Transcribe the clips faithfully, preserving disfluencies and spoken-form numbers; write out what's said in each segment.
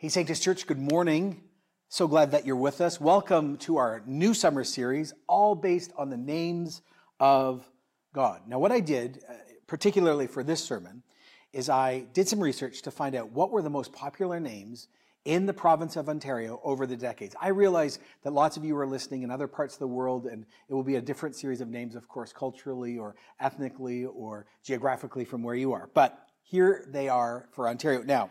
Hey, Sanctus Church, good morning. So glad that you're with us. Welcome to our new summer series, all based on the names of God. Now, what I did, particularly for this sermon, is I did some research to find out what were the most popular names in the province of Ontario over the decades. I realize that lots of you are listening in other parts of the world, and it will be a different series of names, of course, culturally or ethnically or geographically from where you are. But here they are for Ontario. Now,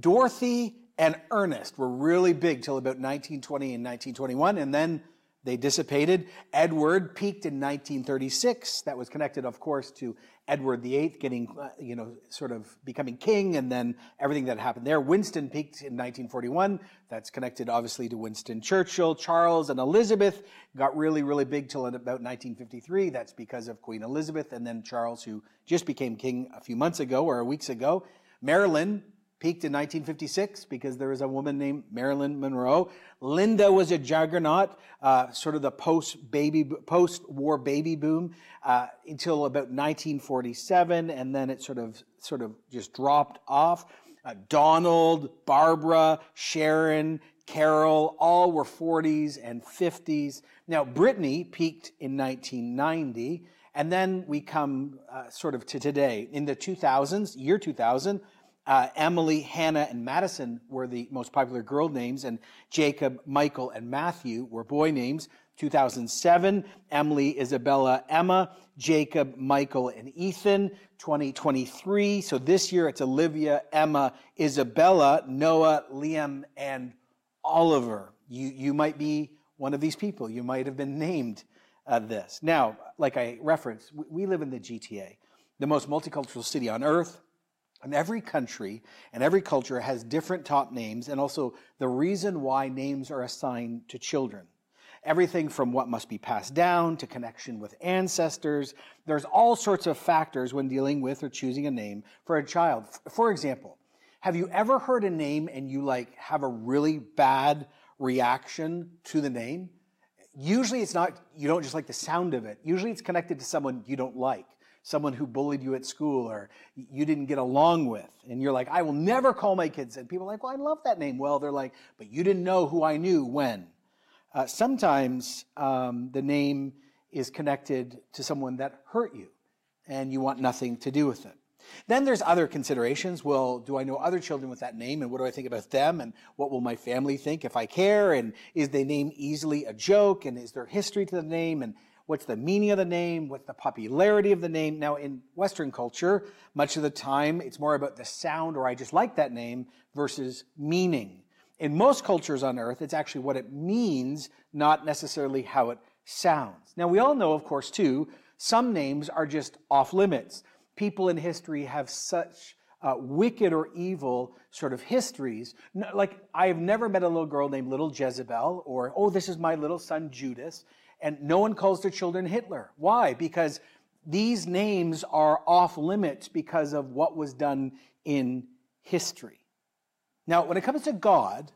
Dorothy and Ernest were really big till about nineteen twenty and nineteen twenty-one, and then they dissipated. Edward peaked in nineteen thirty-six. That was connected, of course, to Edward the Eighth getting, you know, sort of becoming king, and then everything that happened there. Winston peaked in nineteen forty-one. That's connected, obviously, to Winston Churchill. Charles and Elizabeth got really, really big till about nineteen fifty-three. That's because of Queen Elizabeth, and then Charles, who just became king a few months ago or weeks ago. Marilyn peaked in nineteen fifty-six because there was a woman named Marilyn Monroe. Linda was a juggernaut, uh, sort of the post-baby, post-war baby boom uh, until about nineteen forty-seven, and then it sort of, sort of just dropped off. Uh, Donald, Barbara, Sharon, Carol, all were forties and fifties. Now, Brittany peaked in nineteen ninety, and then we come uh, sort of to today. In the two thousands, year two thousand, Uh, Emily, Hannah, and Madison were the most popular girl names, and Jacob, Michael, and Matthew were boy names. two thousand seven, Emily, Isabella, Emma, Jacob, Michael, and Ethan. twenty twenty-three, so this year it's Olivia, Emma, Isabella, Noah, Liam, and Oliver. You, you might be one of these people. You might have been named uh, this. Now, like I referenced, we, we live in the G T A, the most multicultural city on earth. And every country and every culture has different top names, and also the reason why names are assigned to children. Everything from what must be passed down to connection with ancestors. There's all sorts of factors when dealing with or choosing a name for a child. For example, have you ever heard a name and you like have a really bad reaction to the name? Usually it's not, you don't just like the sound of it. Usually it's connected to someone you don't like. Someone who bullied you at school or you didn't get along with. And you're like, I will never call my kids. And people are like, well, I love that name. Well, they're like, but you didn't know who I knew when. Uh, sometimes um, the name is connected to someone that hurt you and you want nothing to do with it. Then there's other considerations. Well, do I know other children with that name, and what do I think about them, and what will my family think if I care, and is the name easily a joke, and is there history to the name, and what's the meaning of the name? What's the popularity of the name? Now, in Western culture, much of the time, it's more about the sound, or I just like that name, versus meaning. In most cultures on earth, it's actually what it means, not necessarily how it sounds. Now, we all know, of course, too, some names are just off limits. People in history have such uh, wicked or evil sort of histories. No, like, I have never met a little girl named Little Jezebel, or, oh, this is my little son Judas. And no one calls their children Hitler. Why? Because these names are off limits because of what was done in history. Now, when it comes to God,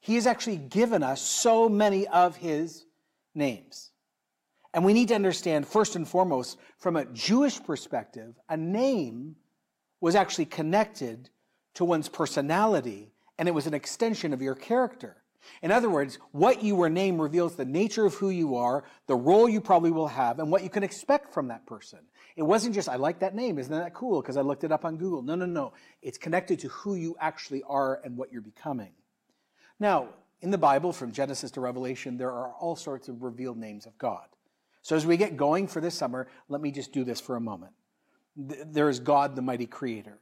He has actually given us so many of His names. And we need to understand, first and foremost, from a Jewish perspective, a name was actually connected to one's personality, and it was an extension of your character. In other words, what you were named reveals the nature of who you are, the role you probably will have, and what you can expect from that person. It wasn't just, I like that name, isn't that cool, because I looked it up on Google. No, no, no. It's connected to who you actually are and what you're becoming. Now, in the Bible, from Genesis to Revelation, there are all sorts of revealed names of God. So as we get going for this summer, let me just do this for a moment. There is God, the mighty creator.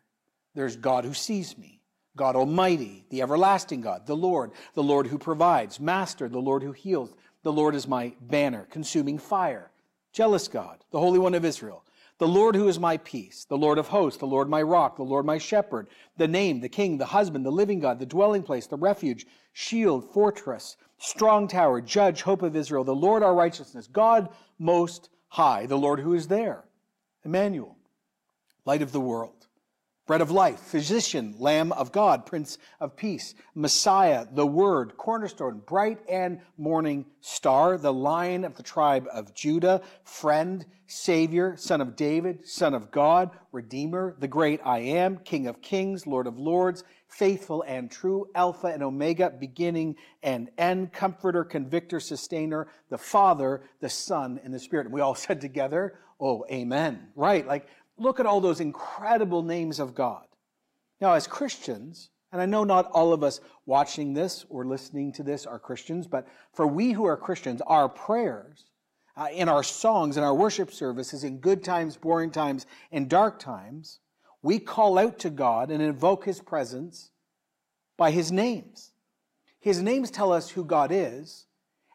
There's God who sees me. God Almighty, the everlasting God, the Lord, the Lord who provides, Master, the Lord who heals, the Lord is my banner, consuming fire, jealous God, the Holy One of Israel, the Lord who is my peace, the Lord of hosts, the Lord my rock, the Lord my shepherd, the name, the king, the husband, the living God, the dwelling place, the refuge, shield, fortress, strong tower, judge, hope of Israel, the Lord our righteousness, God most high, the Lord who is there, Emmanuel, light of the world, Bread of life, physician, Lamb of God, Prince of Peace, Messiah, the Word, cornerstone, bright and morning star, the Lion of the tribe of Judah, friend, Savior, Son of David, Son of God, Redeemer, the great I am, King of kings, Lord of lords, faithful and true, Alpha and Omega, beginning and end, comforter, convictor, sustainer, the Father, the Son, and the Spirit. And we all said together, oh, amen. Right, like, look at all those incredible names of God. Now, as Christians, and I know not all of us watching this or listening to this are Christians, but for we who are Christians, our prayers, uh, in our songs, in our worship services, in good times, boring times, and dark times, we call out to God and invoke His presence by His names. His names tell us who God is,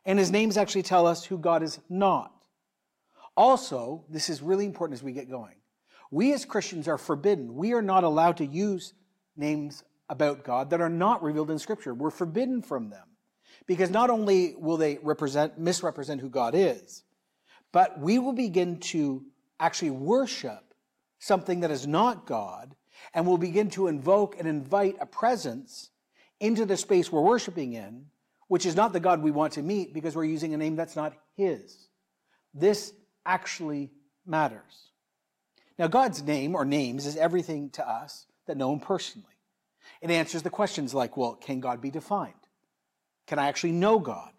and His names actually tell us who God is not. Also, this is really important as we get going. We as Christians are forbidden. We are not allowed to use names about God that are not revealed in Scripture. We're forbidden from them because not only will they represent, misrepresent who God is, but we will begin to actually worship something that is not God, and we'll begin to invoke and invite a presence into the space we're worshiping in, which is not the God we want to meet because we're using a name that's not His. This actually matters. Now, God's name or names is everything to us that know Him personally. It answers the questions like, well, can God be defined? Can I actually know God?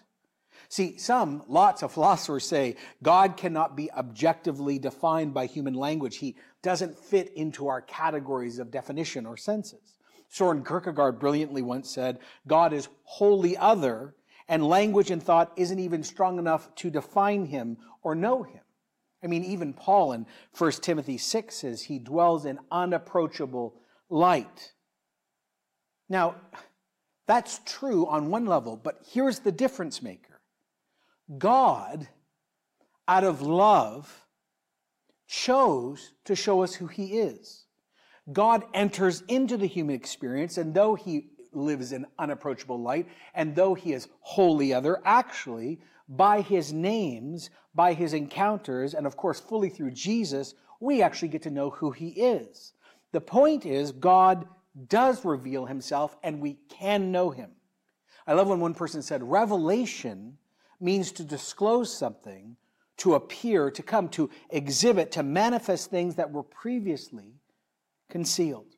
See, some, lots of philosophers say God cannot be objectively defined by human language. He doesn't fit into our categories of definition or senses. Soren Kierkegaard brilliantly once said, God is wholly other, and language and thought isn't even strong enough to define Him or know Him. I mean, even Paul in First Timothy six says He dwells in unapproachable light. Now, that's true on one level, but here's the difference maker. God, out of love, chose to show us who He is. God enters into the human experience, and though He lives in unapproachable light, and though He is wholly other, actually, by His names, by His encounters, and of course fully through Jesus, we actually get to know who He is. The point is, God does reveal Himself, and we can know Him. I love when one person said, revelation means to disclose something, to appear, to come, to exhibit, to manifest things that were previously concealed.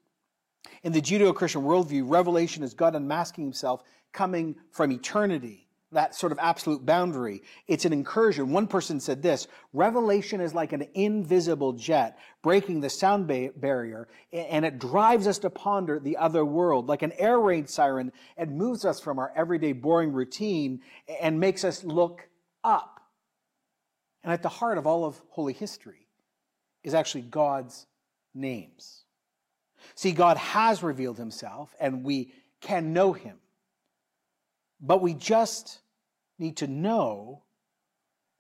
In the Judeo-Christian worldview, revelation is God unmasking Himself, coming from eternity, that sort of absolute boundary. It's an incursion. One person said this, revelation is like an invisible jet breaking the sound ba- barrier, and it drives us to ponder the other world. Like an air raid siren, it moves us from our everyday boring routine and makes us look up. And at the heart of all of holy history is actually God's names. See, God has revealed Himself, and we can know Him. But we just need to know,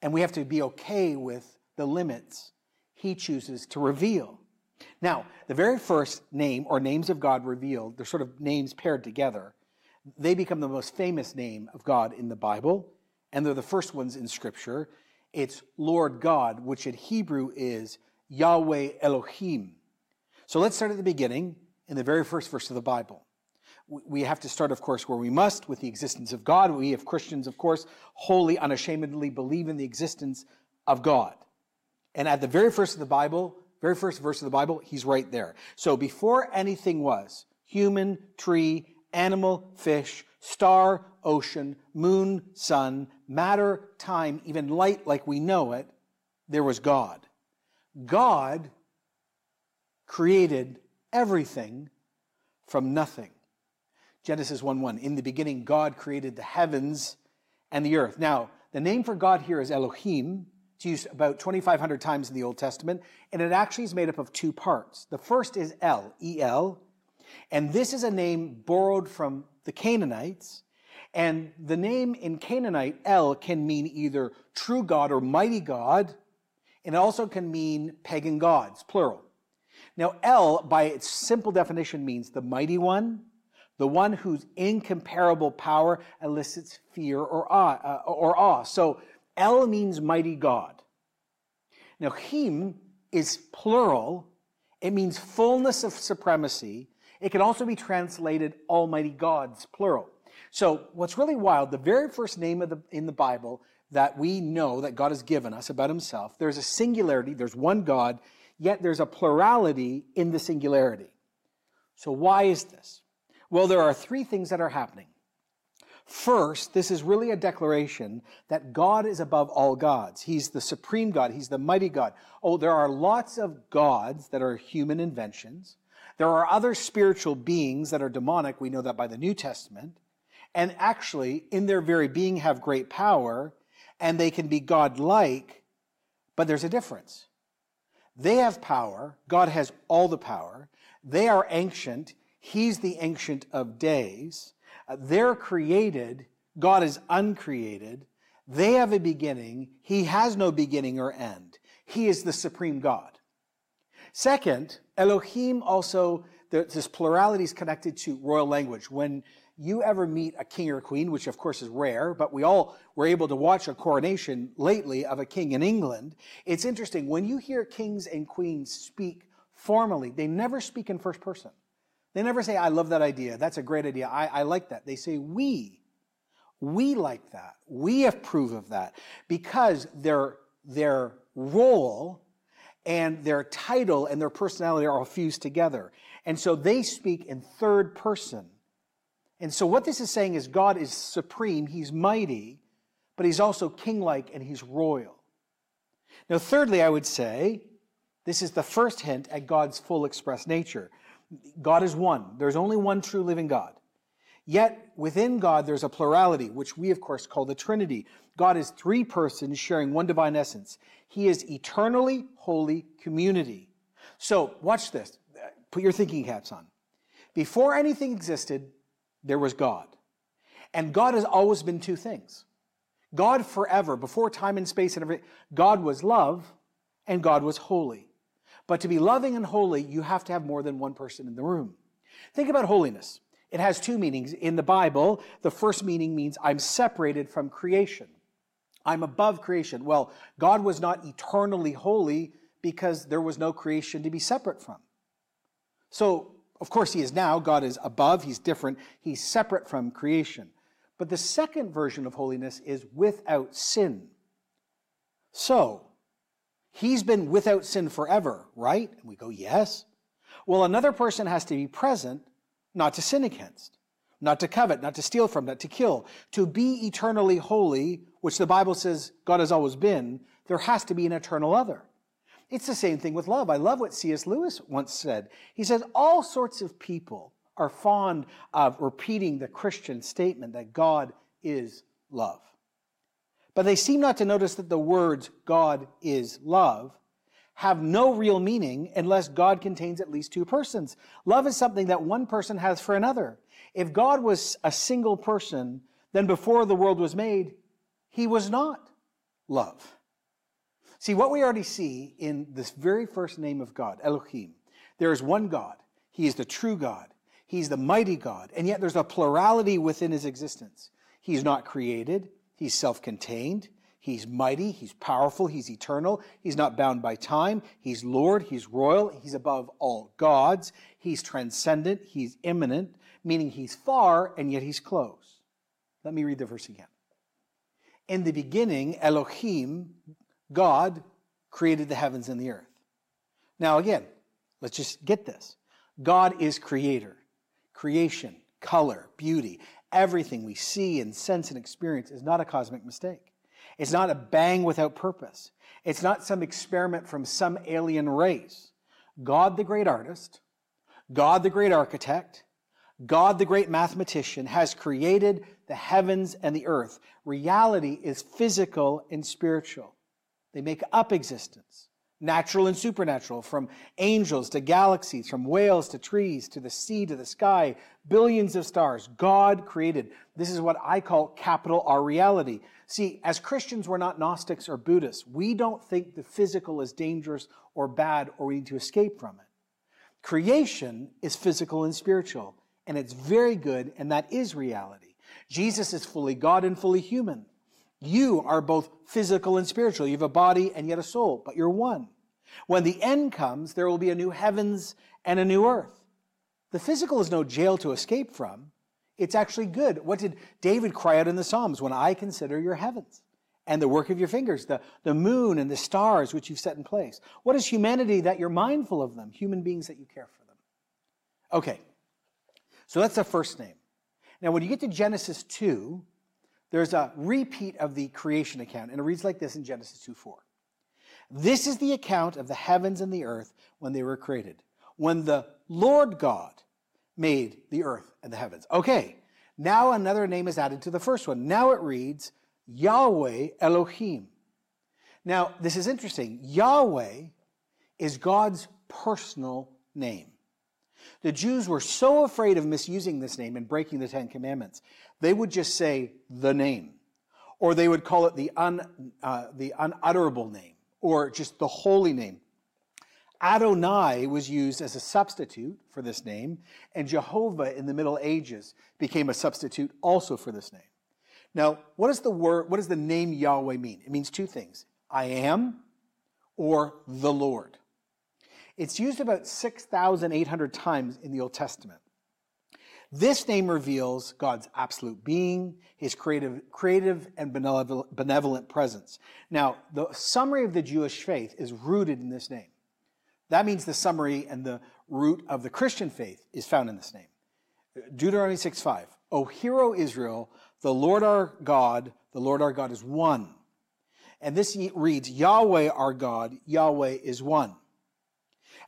and we have to be okay with the limits He chooses to reveal. Now, the very first name or names of God revealed, they're sort of names paired together. They become the most famous name of God in the Bible, and they're the first ones in Scripture. It's Lord God, which in Hebrew is Yahweh Elohim. So let's start at the beginning, in the very first verse of the Bible. We have to start, of course, where we must, with the existence of God. We, as Christians, of course, wholly, unashamedly believe in the existence of God. And at the very first of the Bible, very first verse of the Bible, He's right there. So before anything was, human, tree, animal, fish, star, ocean, moon, sun, matter, time, even light like we know it, there was God. God created everything from nothing. Genesis one one, in the beginning God created the heavens and the earth. Now, the name for God here is Elohim. It's used about twenty-five hundred times in the Old Testament, and it actually is made up of two parts. The first is El, E L, and this is a name borrowed from the Canaanites, and the name in Canaanite, El, can mean either true God or mighty God, and it also can mean pagan gods, plural. Now, El, by its simple definition, means the mighty one, the one whose incomparable power elicits fear or awe, uh, or awe. So El means mighty God. Now, Him is plural, It means fullness of supremacy. It can also be translated Almighty Gods, plural. So what's really wild, the very first name of the, in the Bible that we know that God has given us about himself, there's a singularity, there's one God, yet there's a plurality in the singularity. So why is this? Well, there are three things that are happening. First, this is really a declaration that God is above all gods. He's the supreme God. He's the mighty God. Oh, there are lots of gods that are human inventions. There are other spiritual beings that are demonic. We know that by the New Testament. And actually, in their very being, have great power, and they can be God-like, but there's a difference. They have power. God has all the power. They are ancient. He's the Ancient of Days. They're created, God is uncreated, they have a beginning, he has no beginning or end. He is the supreme God. Second, Elohim also, this plurality is connected to royal language. When you ever meet a king or queen, which of course is rare, but we all were able to watch a coronation lately of a king in England, it's interesting, when you hear kings and queens speak formally, they never speak in first person. They never say, I love that idea. That's a great idea. I, I like that. They say, we. We like that. We approve of that. Because their, their role and their title and their personality are all fused together. And so they speak in third person. And so what this is saying is God is supreme. He's mighty. But he's also king-like and he's royal. Now, thirdly, I would say, this is the first hint at God's full express nature. God is one. There's only one true living God. Yet, within God, there's a plurality, which we, of course, call the Trinity. God is three persons sharing one divine essence. He is eternally holy community. So, watch this. Put your thinking caps on. Before anything existed, there was God. And God has always been two things. God forever, before time and space and everything, God was love and God was holy. But to be loving and holy, you have to have more than one person in the room. Think about holiness. It has two meanings. In the Bible, the first meaning means I'm separated from creation. I'm above creation. Well, God was not eternally holy because there was no creation to be separate from. So, of course, he is now. God is above. He's different. He's separate from creation. But the second version of holiness is without sin. So, he's been without sin forever, right? And we go, yes. Well, another person has to be present, not to sin against, not to covet, not to steal from, not to kill. To be eternally holy, which the Bible says God has always been, there has to be an eternal other. It's the same thing with love. I love what C S Lewis once said. He says, all sorts of people are fond of repeating the Christian statement that God is love. But they seem not to notice that the words, God is love, have no real meaning unless God contains at least two persons. Love is something that one person has for another. If God was a single person, then before the world was made, he was not love. See, what we already see in this very first name of God, Elohim, there is one God. He is the true God. He's the mighty God. And yet there's a plurality within his existence. He's not created. He's self-contained, he's mighty, he's powerful, he's eternal, he's not bound by time, he's Lord, he's royal, he's above all gods, he's transcendent, he's immanent, meaning he's far and yet he's close. Let me read the verse again. In the beginning, Elohim, God, created the heavens and the earth. Now again, let's just get this. God is creator, creation, color, beauty. Everything we see and sense and experience is not a cosmic mistake. It's not a bang without purpose. It's not some experiment from some alien race. God the great artist, God the great architect, God the great mathematician has created the heavens and the earth. Reality is physical and spiritual. They make up existence, natural and supernatural, from angels to galaxies, from whales to trees, to the sea, to the sky, billions of stars. God created. This is what I call capital R reality. See, as Christians, we're not Gnostics or Buddhists. We don't think the physical is dangerous or bad or we need to escape from it. Creation is physical and spiritual, and it's very good, and that is reality. Jesus is fully God and fully human. You are both physical and spiritual. You have a body and yet a soul, but you're one. When the end comes, there will be a new heavens and a new earth. The physical is no jail to escape from. It's actually good. What did David cry out in the Psalms? When I consider your heavens and the work of your fingers, the, the moon and the stars which you've set in place. What is humanity that you're mindful of them? Human beings that you care for them. Okay, so that's the first name. Now, when you get to Genesis two, there's a repeat of the creation account, and it reads like this in Genesis two four. This is the account of the heavens and the earth when they were created, when the Lord God made the earth and the heavens. Okay, now another name is added to the first one. Now it reads Yahweh Elohim. Now, this is interesting. Yahweh is God's personal name. The Jews were so afraid of misusing this name and breaking the Ten Commandments, they would just say the name, or they would call it the, un, uh, the unutterable name, or just the holy name. Adonai was used as a substitute for this name, and Jehovah in the Middle Ages became a substitute also for this name. Now, what does the word, what does the name Yahweh mean? It means two things, I am or the Lord. It's used about six thousand eight hundred times in the Old Testament. This name reveals God's absolute being, his creative, creative and benevolent presence. Now, the summary of the Jewish faith is rooted in this name. That means the summary and the root of the Christian faith is found in this name. Deuteronomy six five, O hear, O Israel, the Lord our God, the Lord our God is one. And this reads, Yahweh our God, Yahweh is one.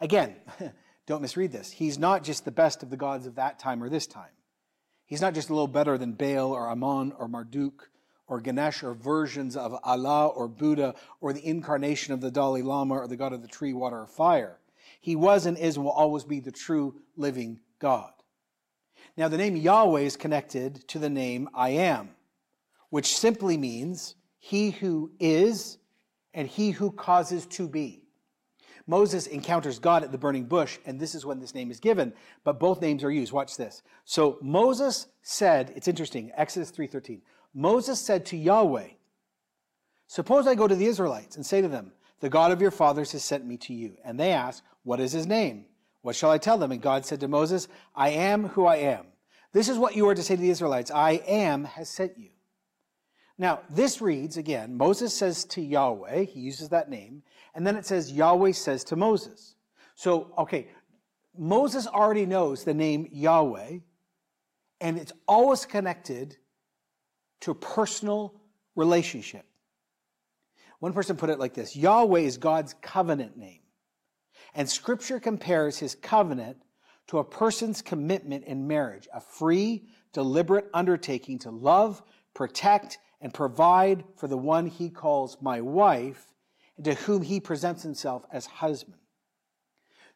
Again, don't misread this. He's not just the best of the gods of that time or this time. He's not just a little better than Baal or Amon or Marduk or Ganesh or versions of Allah or Buddha or the incarnation of the Dalai Lama or the God of the tree, water, or fire. He was and is and will always be the true living God. Now, the name Yahweh is connected to the name I am, which simply means he who is and he who causes to be. Moses encounters God at the burning bush, and this is when this name is given, but both names are used. Watch this. So Moses said, it's interesting, Exodus three thirteen, Moses said to Yahweh, suppose I go to the Israelites and say to them, the God of your fathers has sent me to you. And they ask, what is his name? What shall I tell them? And God said to Moses, I am who I am. This is what you are to say to the Israelites, I am has sent you. Now, this reads, again, Moses says to Yahweh, he uses that name, and then it says, Yahweh says to Moses. So, okay, Moses already knows the name Yahweh, and it's always connected to a personal relationship. One person put it like this, Yahweh is God's covenant name, and Scripture compares his covenant to a person's commitment in marriage, a free, deliberate undertaking to love, protect, and provide for the one he calls my wife, and to whom he presents himself as husband.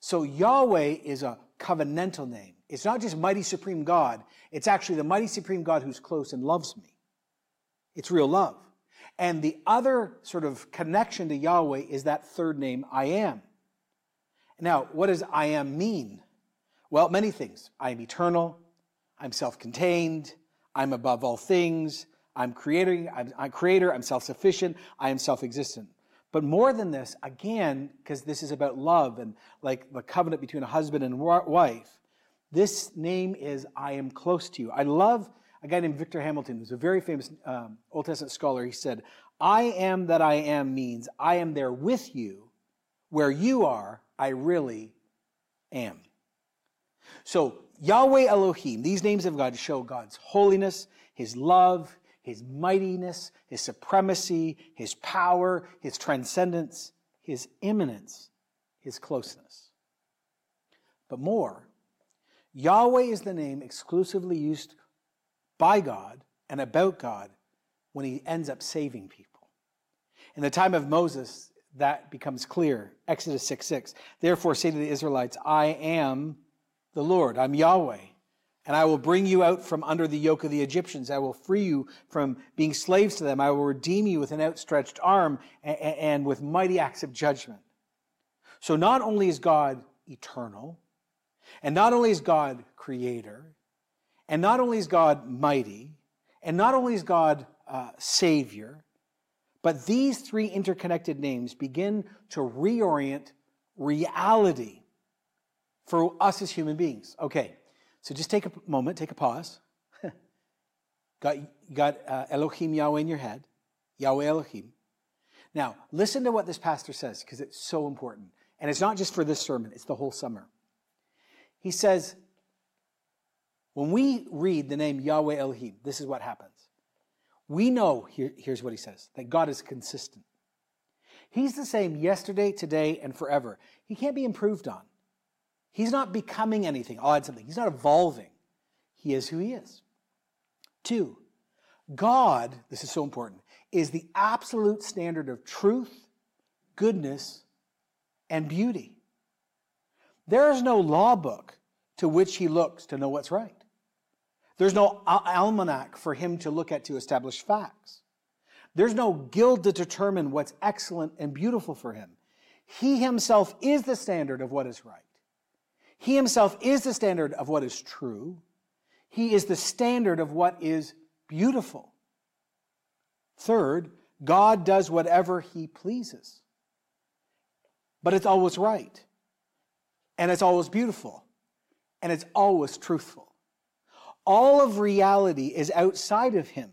So Yahweh is a covenantal name. It's not just mighty supreme God. It's actually the mighty supreme God who's close and loves me. It's real love. And the other sort of connection to Yahweh is that third name, I am. Now, what does I am mean? Well, many things. I am eternal. I'm self-contained. I'm above all things. I'm creating, I'm, I'm creator, I'm self-sufficient, I am self-existent. But more than this, again, because this is about love and like the covenant between a husband and wife, this name is I am close to you. I love a guy named Victor Hamilton, who's a very famous um, Old Testament scholar. He said, I am that I am means I am there with you. Where you are, I really am. So Yahweh Elohim, these names of God show God's holiness, his love, his mightiness, his supremacy, his power, his transcendence, his imminence, his closeness. But more, Yahweh is the name exclusively used by God and about God when he ends up saving people. In the time of Moses, that becomes clear. Exodus six six, therefore say to the Israelites, I am the Lord, I'm Yahweh. And I will bring you out from under the yoke of the Egyptians. I will free you from being slaves to them. I will redeem you with an outstretched arm and, and with mighty acts of judgment. So not only is God eternal, and not only is God creator, and not only is God mighty, and not only is God uh, savior, but these three interconnected names begin to reorient reality for us as human beings. Okay, so just take a moment, take a pause. got got uh, Elohim Yahweh in your head, Yahweh Elohim. Now, listen to what this pastor says, because it's so important. And it's not just for this sermon, it's the whole summer. He says, when we read the name Yahweh Elohim, this is what happens. We know, here, here's what he says, that God is consistent. He's the same yesterday, today, and forever. He can't be improved on. He's not becoming anything. I'll add something. He's not evolving. He is who he is. Two, God, this is so important, is the absolute standard of truth, goodness, and beauty. There is no law book to which he looks to know what's right. There's no al- almanac for him to look at to establish facts. There's no guild to determine what's excellent and beautiful for him. He himself is the standard of what is right. He himself is the standard of what is true. He is the standard of what is beautiful. Third, God does whatever he pleases. But it's always right. And it's always beautiful. And it's always truthful. All of reality is outside of him.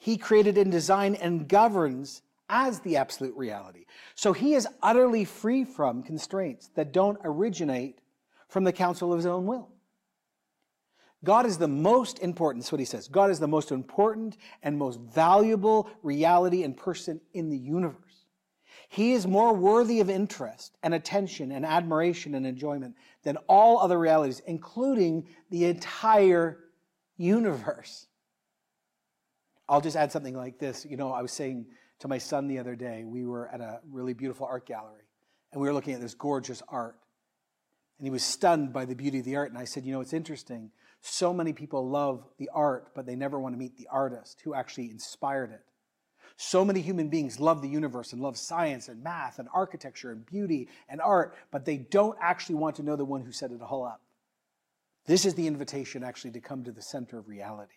He created and designed and governs as the absolute reality. So he is utterly free from constraints that don't originate from the counsel of his own will. God is the most important, that's what he says, God is the most important and most valuable reality and person in the universe. He is more worthy of interest and attention and admiration and enjoyment than all other realities, including the entire universe. I'll just add something like this. You know, I was saying to my son the other day, we were at a really beautiful art gallery, and we were looking at this gorgeous art. And he was stunned by the beauty of the art. And I said, you know, it's interesting. So many people love the art, but they never want to meet the artist who actually inspired it. So many human beings love the universe and love science and math and architecture and beauty and art, but they don't actually want to know the one who set it all up. This is the invitation actually to come to the center of reality.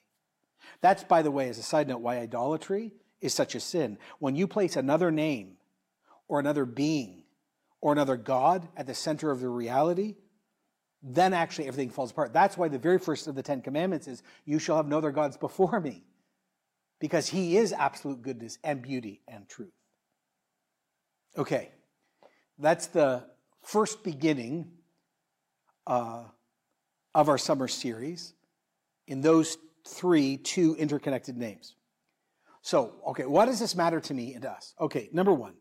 That's, by the way, as a side note, why idolatry is such a sin. When you place another name or another being or another God at the center of the reality, then actually everything falls apart. That's why the very first of the Ten Commandments is, you shall have no other gods before me. Because he is absolute goodness and beauty and truth. Okay, that's the first beginning uh, of our summer series in those three, two interconnected names. So, okay, what does this matter to me and us? Okay, number one,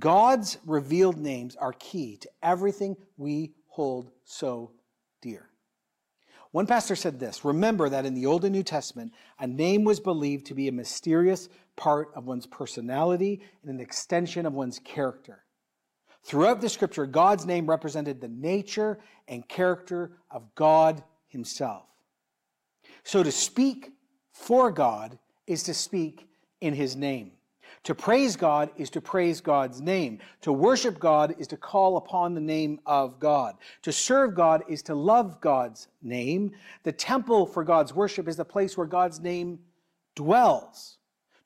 God's revealed names are key to everything we hold so dear. One pastor said this, remember that in the Old and New Testament, a name was believed to be a mysterious part of one's personality and an extension of one's character. Throughout the scripture, God's name represented the nature and character of God himself. So to speak for God is to speak in his name. To praise God is to praise God's name. To worship God is to call upon the name of God. To serve God is to love God's name. The temple for God's worship is the place where God's name dwells.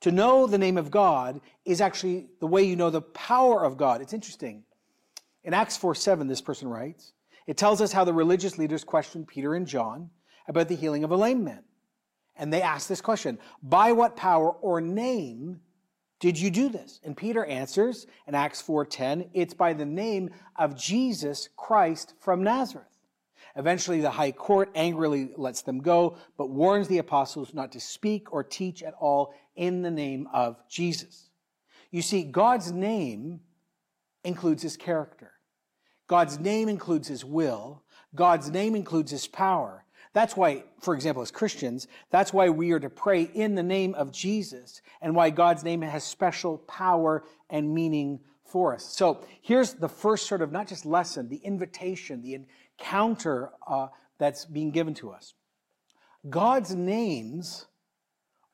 To know the name of God is actually the way you know the power of God. It's interesting. In Acts four seven, this person writes, it tells us how the religious leaders questioned Peter and John about the healing of a lame man. And they asked this question, by what power or name did you do this? And Peter answers in Acts four ten, it's by the name of Jesus Christ from Nazareth. Eventually, the high court angrily lets them go, but warns the apostles not to speak or teach at all in the name of Jesus. You see, God's name includes his character. God's name includes his will. God's name includes his power. That's why, for example, as Christians, that's why we are to pray in the name of Jesus and why God's name has special power and meaning for us. So here's the first sort of, not just lesson, the invitation, the encounter uh, that's being given to us. God's names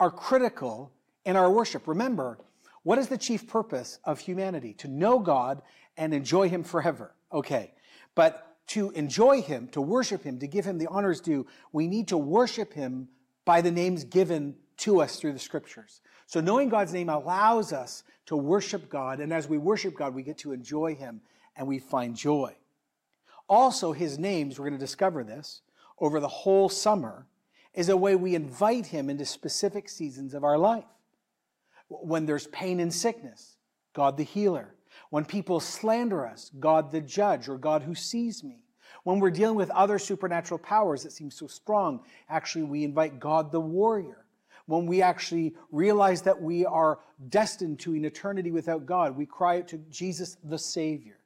are critical in our worship. Remember, what is the chief purpose of humanity? To know God and enjoy him forever. Okay, but to enjoy him, to worship him, to give him the honors due, we need to worship him by the names given to us through the scriptures. So knowing God's name allows us to worship God, and as we worship God, we get to enjoy him and we find joy. Also, his names, we're going to discover this, over the whole summer, is a way we invite him into specific seasons of our life. When there's pain and sickness, God the healer. When people slander us, God the judge, or God who sees me. When we're dealing with other supernatural powers that seem so strong, actually we invite God the warrior. When we actually realize that we are destined to an eternity without God, we cry out to Jesus the Savior.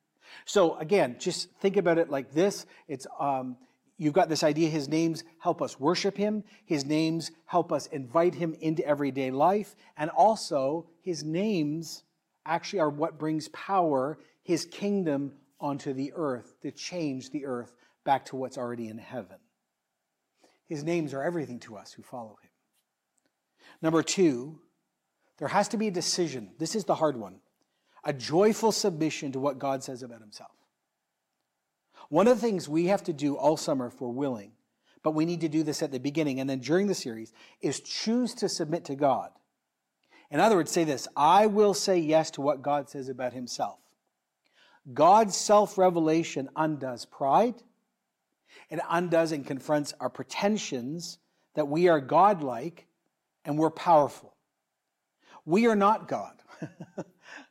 So again, just think about it like this. It's um, you've got this idea, his names help us worship him, his names help us invite him into everyday life, and also his names actually are what brings power, his kingdom, onto the earth to change the earth back to what's already in heaven. His names are everything to us who follow him. Number two, there has to be a decision. This is the hard one. A joyful submission to what God says about himself. One of the things we have to do all summer if we're willing, but we need to do this at the beginning and then during the series, is choose to submit to God. In other words, say this, I will say yes to what God says about himself. God's self-revelation undoes pride. It undoes and confronts our pretensions that we are God-like and we're powerful. We are not God.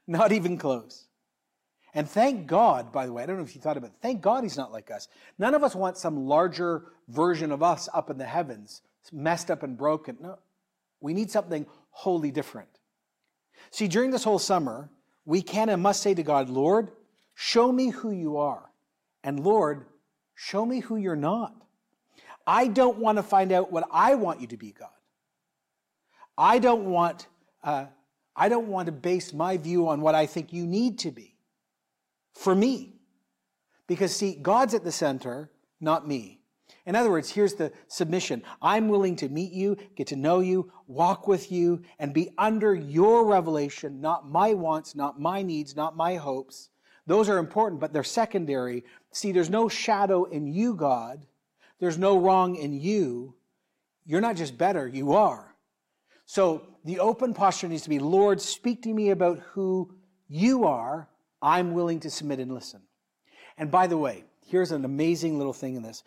Not even close. And thank God, by the way, I don't know if you thought about it, thank God he's not like us. None of us want some larger version of us up in the heavens, messed up and broken. No, we need something wholly different. See, during this whole summer, we can and must say to God, Lord, show me who you are. And Lord, show me who you're not. I don't want to find out what I want you to be, God. I don't want... Uh, I don't want to base my view on what I think you need to be for me. Because, see, God's at the center, not me. In other words, here's the submission. I'm willing to meet you, get to know you, walk with you, and be under your revelation, not my wants, not my needs, not my hopes. Those are important, but they're secondary. See, there's no shadow in you, God. There's no wrong in you. You're not just better, you are. So the open posture needs to be, Lord, speak to me about who you are. I'm willing to submit and listen. And by the way, here's an amazing little thing in this.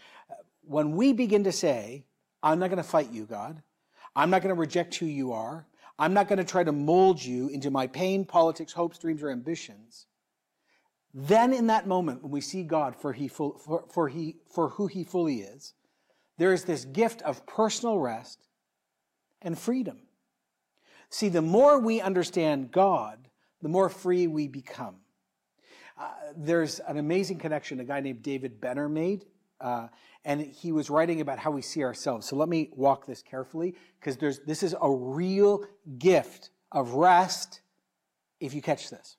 When we begin to say, I'm not going to fight you, God. I'm not going to reject who you are. I'm not going to try to mold you into my pain, politics, hopes, dreams, or ambitions. Then in that moment, when we see God for, he, for, for, he, for who he fully is, there is this gift of personal rest and freedom. See, the more we understand God, the more free we become. Uh, there's an amazing connection a guy named David Benner made, uh, and he was writing about how we see ourselves. So let me walk this carefully, because there's this is a real gift of rest, if you catch this.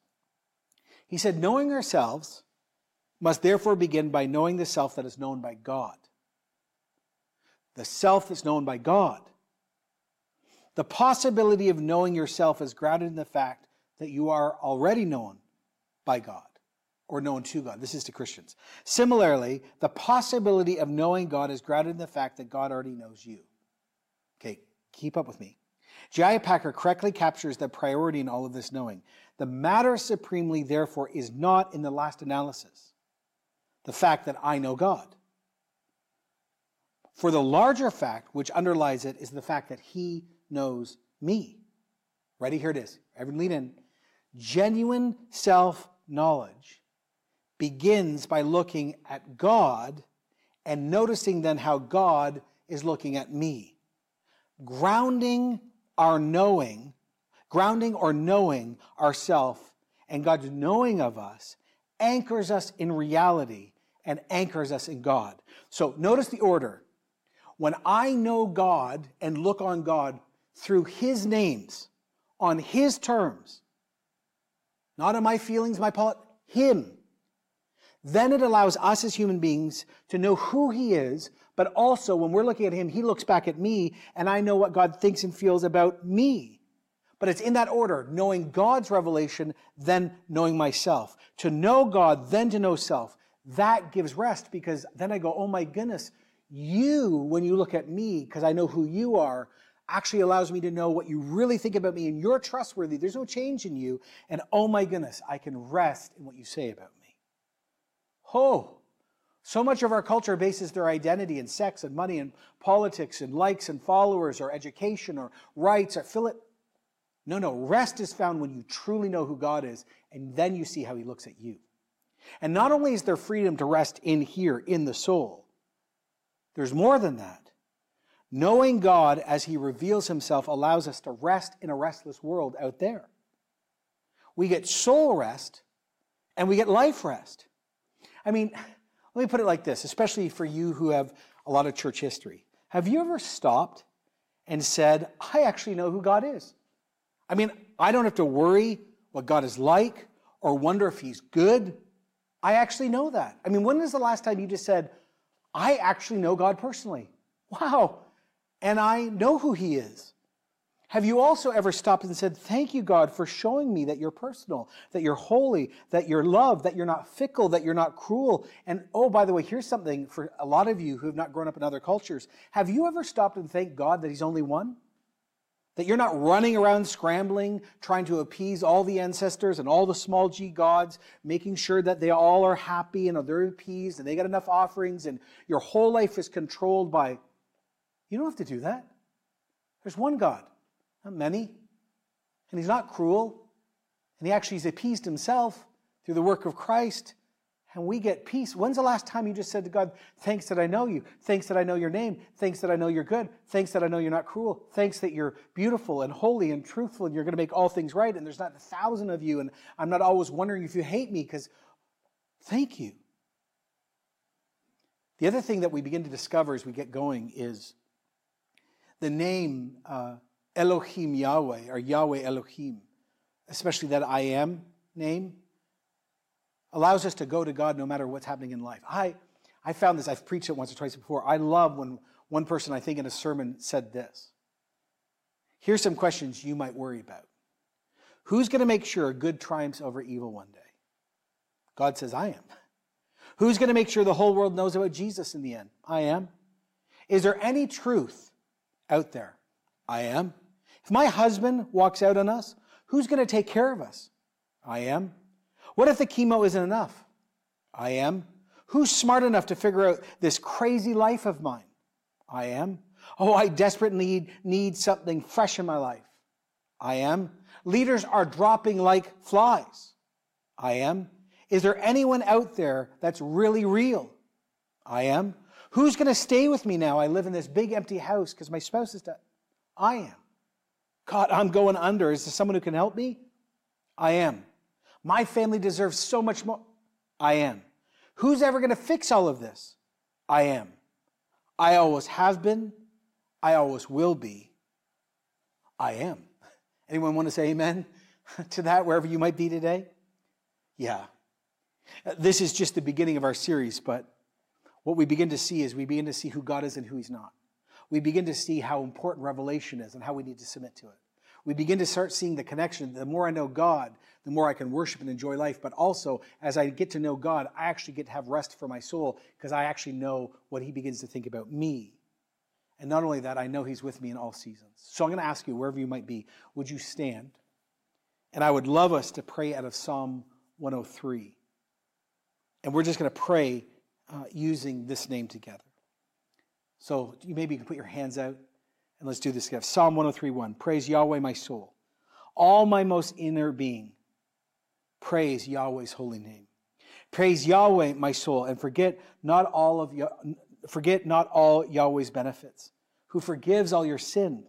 He said, knowing ourselves must therefore begin by knowing the self that is known by God. The self that's known by God. The possibility of knowing yourself is grounded in the fact that you are already known by God, or known to God. This is to Christians. Similarly, the possibility of knowing God is grounded in the fact that God already knows you. Okay, keep up with me. J I Packer correctly captures the priority in all of this knowing. The matter supremely, therefore, is not, in the last analysis, the fact that I know God. For the larger fact, which underlies it, is the fact that he knows me. Ready? Here it is. Everyone lean in. Genuine self-knowledge begins by looking at God and noticing then how God is looking at me. Grounding our knowing, grounding or knowing ourself and God's knowing of us anchors us in reality and anchors us in God. So notice the order. When I know God and look on God through his names, on his terms, not on my feelings, my polit, him, then it allows us as human beings to know who he is, but also when we're looking at him, he looks back at me, and I know what God thinks and feels about me. But it's in that order, knowing God's revelation, then knowing myself. To know God, then to know self. That gives rest, because then I go, oh my goodness, you, when you look at me, because I know who you are, actually allows me to know what you really think about me, and you're trustworthy. There's no change in you. And oh my goodness, I can rest in what you say about me. Ho! So much of our culture bases their identity in sex and money and politics and likes and followers or education or rights or fill it. No, no, rest is found when you truly know who God is, and then you see how he looks at you. And not only is there freedom to rest in here, in the soul, there's more than that. Knowing God as he reveals himself allows us to rest in a restless world out there. We get soul rest, and we get life rest. I mean, let me put it like this, especially for you who have a lot of church history. Have you ever stopped and said, I actually know who God is? I mean, I don't have to worry what God is like or wonder if he's good. I actually know that. I mean, when was the last time you just said, I actually know God personally? Wow, and I know who he is. Have you also ever stopped and said, thank you, God, for showing me that you're personal, that you're holy, that you're loved, that you're not fickle, that you're not cruel? And oh, by the way, here's something for a lot of you who have not grown up in other cultures. Have you ever stopped and thanked God that he's only one? That you're not running around scrambling, trying to appease all the ancestors and all the small g gods, making sure that they all are happy and they're appeased and they got enough offerings and your whole life is controlled by... You don't have to do that. There's one God, not many. And he's not cruel. And he actually has appeased himself through the work of Christ. And we get peace. When's the last time you just said to God, thanks that I know you. Thanks that I know your name. Thanks that I know you're good. Thanks that I know you're not cruel. Thanks that you're beautiful and holy and truthful and you're going to make all things right. And there's not a thousand of you. And I'm not always wondering if you hate me because thank you. The other thing that we begin to discover as we get going is the name uh, Elohim Yahweh, or Yahweh Elohim, especially that I am name, allows us to go to God no matter what's happening in life. I, I found this, I've preached it once or twice before. I love when one person, I think, in a sermon said this. Here's some questions you might worry about. Who's going to make sure good triumphs over evil one day? God says, I am. Who's going to make sure the whole world knows about Jesus in the end? I am. Is there any truth out there? I am. If my husband walks out on us, who's going to take care of us? I am. What if the chemo isn't enough? I am. Who's smart enough to figure out this crazy life of mine? I am. Oh, I desperately need, need something fresh in my life. I am. Leaders are dropping like flies. I am. Is there anyone out there that's really real? I am. Who's going to stay with me now? I live in this big empty house because my spouse is dead. I am. God, I'm going under. Is there someone who can help me? I am. My family deserves so much more. I am. Who's ever going to fix all of this? I am. I always have been. I always will be. I am. Anyone want to say amen to that wherever you might be today? Yeah. This is just the beginning of our series, but what we begin to see is we begin to see who God is and who he's not. We begin to see how important revelation is and how we need to submit to it. We begin to start seeing the connection. The more I know God, the more I can worship and enjoy life. But also, as I get to know God, I actually get to have rest for my soul because I actually know what he begins to think about me. And not only that, I know he's with me in all seasons. So I'm going to ask you, wherever you might be, would you stand? And I would love us to pray out of Psalm one oh three. And we're just going to pray Uh, using this name together. So you, maybe you can put your hands out and let's do this together. Psalm one oh three one, praise Yahweh my soul. All my most inner being, praise Yahweh's holy name. Praise Yahweh my soul and forget not all of Yah- forget not all Yahweh's benefits, who forgives all your sin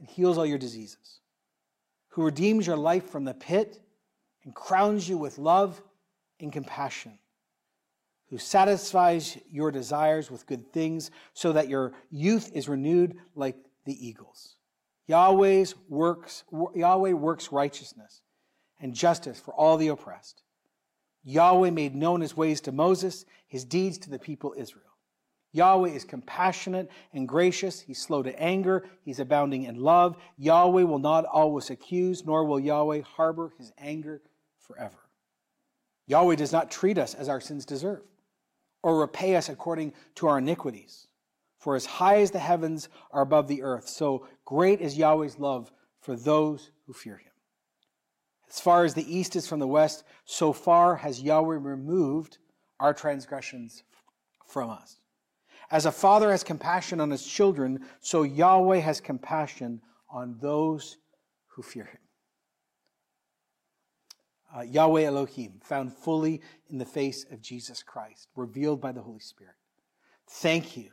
and heals all your diseases, who redeems your life from the pit and crowns you with love and compassion, who satisfies your desires with good things so that your youth is renewed like the eagles. Yahweh's works, Yahweh works righteousness and justice for all the oppressed. Yahweh made known his ways to Moses, his deeds to the people Israel. Yahweh is compassionate and gracious. He's slow to anger. He's abounding in love. Yahweh will not always accuse, nor will Yahweh harbor his anger forever. Yahweh does not treat us as our sins deserve, or repay us according to our iniquities. For as high as the heavens are above the earth, so great is Yahweh's love for those who fear him. As far as the east is from the west, so far has Yahweh removed our transgressions from us. As a father has compassion on his children, so Yahweh has compassion on those who fear him. Uh, Yahweh Elohim, found fully in the face of Jesus Christ, revealed by the Holy Spirit. Thank you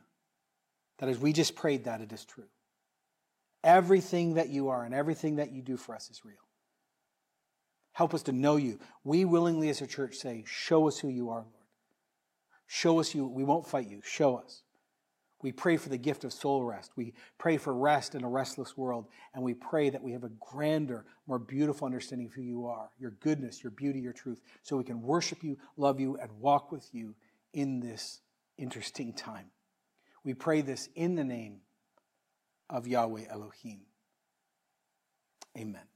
that as we just prayed that, it is true. Everything that you are and everything that you do for us is real. Help us to know you. We willingly as a church say, show us who you are, Lord. Show us you. We won't fight you. Show us. We pray for the gift of soul rest. We pray for rest in a restless world. And we pray that we have a grander, more beautiful understanding of who you are, your goodness, your beauty, your truth, so we can worship you, love you, and walk with you in this interesting time. We pray this in the name of Yahweh Elohim. Amen.